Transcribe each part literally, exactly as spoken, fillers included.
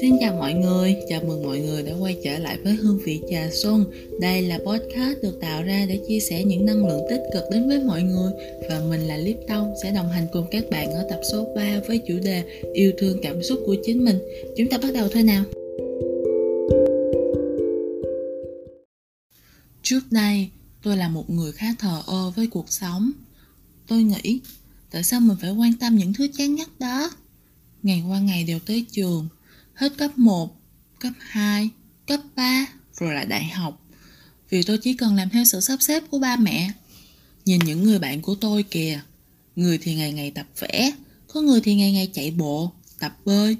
Xin chào mọi người, chào mừng mọi người đã quay trở lại với Hương Vị Trà Xuân. Đây là podcast được tạo ra để chia sẻ những năng lượng tích cực đến với mọi người. Và mình là Lipton sẽ đồng hành cùng các bạn ở tập số ba với chủ đề yêu thương cảm xúc của chính mình. Chúng ta bắt đầu thôi nào. Trước đây, tôi là một người khá thờ ơ với cuộc sống. Tôi nghĩ, tại sao mình phải quan tâm những thứ chán ngắt đó? Ngày qua ngày đều tới trường, hết cấp một, cấp hai, cấp ba, rồi lại đại học. Vì tôi chỉ cần làm theo sự sắp xếp của ba mẹ. Nhìn những người bạn của tôi kìa, người thì ngày ngày tập vẽ, có người thì ngày ngày chạy bộ, tập bơi.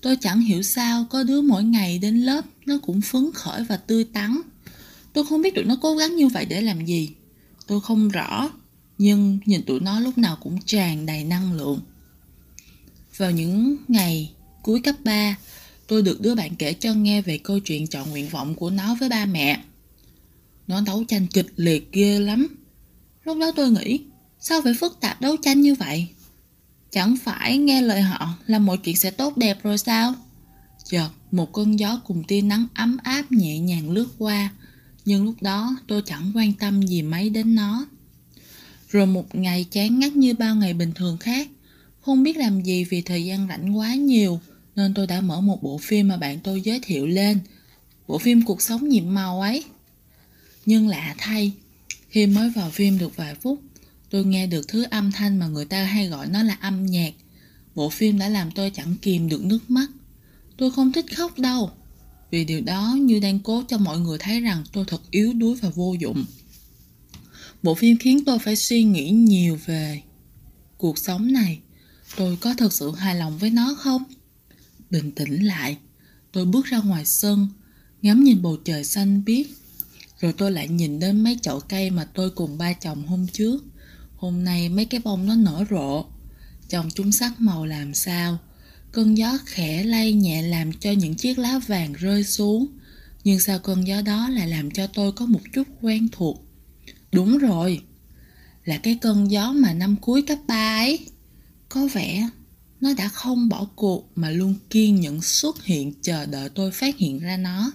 Tôi chẳng hiểu sao có đứa mỗi ngày đến lớp nó cũng phấn khởi và tươi tắn. Tôi không biết tụi nó cố gắng như vậy để làm gì. Tôi không rõ, nhưng nhìn tụi nó lúc nào cũng tràn đầy năng lượng. Vào những ngày cuối cấp ba, tôi được đứa bạn kể cho nghe về câu chuyện chọn nguyện vọng của nó với ba mẹ. Nó đấu tranh kịch liệt ghê lắm. Lúc đó tôi nghĩ, sao phải phức tạp đấu tranh như vậy? Chẳng phải nghe lời họ là mọi chuyện sẽ tốt đẹp rồi sao? Chợt, một cơn gió cùng tia nắng ấm áp nhẹ nhàng lướt qua. Nhưng lúc đó tôi chẳng quan tâm gì mấy đến nó. Rồi một ngày chán ngắt như bao ngày bình thường khác. Không biết làm gì vì thời gian rảnh quá nhiều, nên tôi đã mở một bộ phim mà bạn tôi giới thiệu lên. Bộ phim Cuộc Sống Nhiệm Màu ấy. Nhưng lạ thay, khi mới vào phim được vài phút, tôi nghe được thứ âm thanh mà người ta hay gọi nó là âm nhạc. Bộ phim đã làm tôi chẳng kìm được nước mắt. Tôi không thích khóc đâu, vì điều đó như đang cố cho mọi người thấy rằng tôi thật yếu đuối và vô dụng. Bộ phim khiến tôi phải suy nghĩ nhiều về cuộc sống này. Tôi có thật sự hài lòng với nó không? Bình tĩnh lại, tôi bước ra ngoài sân, ngắm nhìn bầu trời xanh biếc. Rồi tôi lại nhìn đến mấy chậu cây mà tôi cùng ba chồng hôm trước. Hôm nay mấy cái bông nó nở rộ, chồng chúng sắc màu làm sao. Cơn gió khẽ lay nhẹ làm cho những chiếc lá vàng rơi xuống. Nhưng sao cơn gió đó lại làm cho tôi có một chút quen thuộc. Đúng rồi, là cái cơn gió mà năm cuối cấp ba ấy. Có vẻ nó đã không bỏ cuộc mà luôn kiên nhẫn xuất hiện chờ đợi tôi phát hiện ra nó.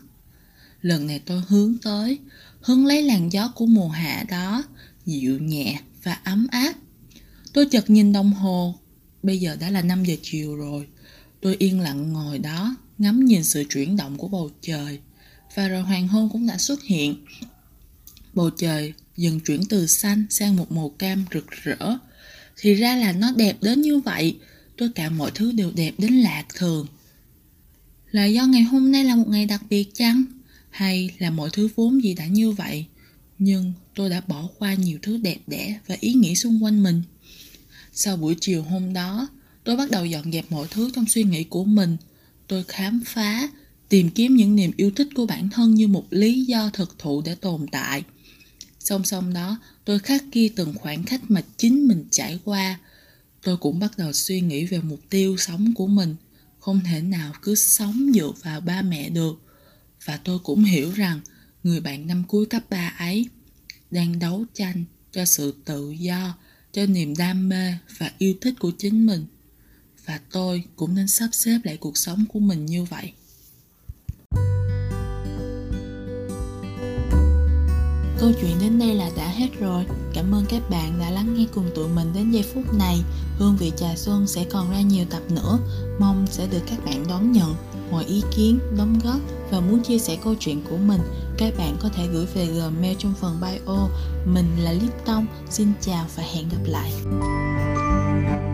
Lần này tôi hướng tới, hứng lấy làn gió của mùa hạ đó, dịu nhẹ và ấm áp. Tôi chợt nhìn đồng hồ, bây giờ đã là năm giờ chiều rồi. Tôi yên lặng ngồi đó, ngắm nhìn sự chuyển động của bầu trời. Và rồi hoàng hôn cũng đã xuất hiện. Bầu trời dần chuyển từ xanh sang một màu cam rực rỡ. Thì ra là nó đẹp đến như vậy. Tôi cảm mọi thứ đều đẹp đến lạ thường. Là do ngày hôm nay là một ngày đặc biệt chăng? Hay là mọi thứ vốn gì đã như vậy? Nhưng tôi đã bỏ qua nhiều thứ đẹp đẽ và ý nghĩa xung quanh mình. Sau buổi chiều hôm đó, tôi bắt đầu dọn dẹp mọi thứ trong suy nghĩ của mình. Tôi khám phá, tìm kiếm những niềm yêu thích của bản thân như một lý do thực thụ để tồn tại. Song song đó, tôi khắc ghi từng khoảnh khắc mà chính mình trải qua. Tôi cũng bắt đầu suy nghĩ về mục tiêu sống của mình. Không thể nào cứ sống dựa vào ba mẹ được. Và tôi cũng hiểu rằng người bạn năm cuối cấp ba ấy đang đấu tranh cho sự tự do, cho niềm đam mê và yêu thích của chính mình. Và tôi cũng nên sắp xếp lại cuộc sống của mình như vậy. Câu chuyện đến đây là đã hết rồi. Cảm ơn các bạn đã lắng nghe cùng tụi mình đến giây phút này. Hương Vị Trà Xuân sẽ còn ra nhiều tập nữa. Mong sẽ được các bạn đón nhận. Mọi ý kiến, đóng góp và muốn chia sẻ câu chuyện của mình, các bạn có thể gửi về Gmail trong phần bio. Mình là Lipton. Xin chào và hẹn gặp lại.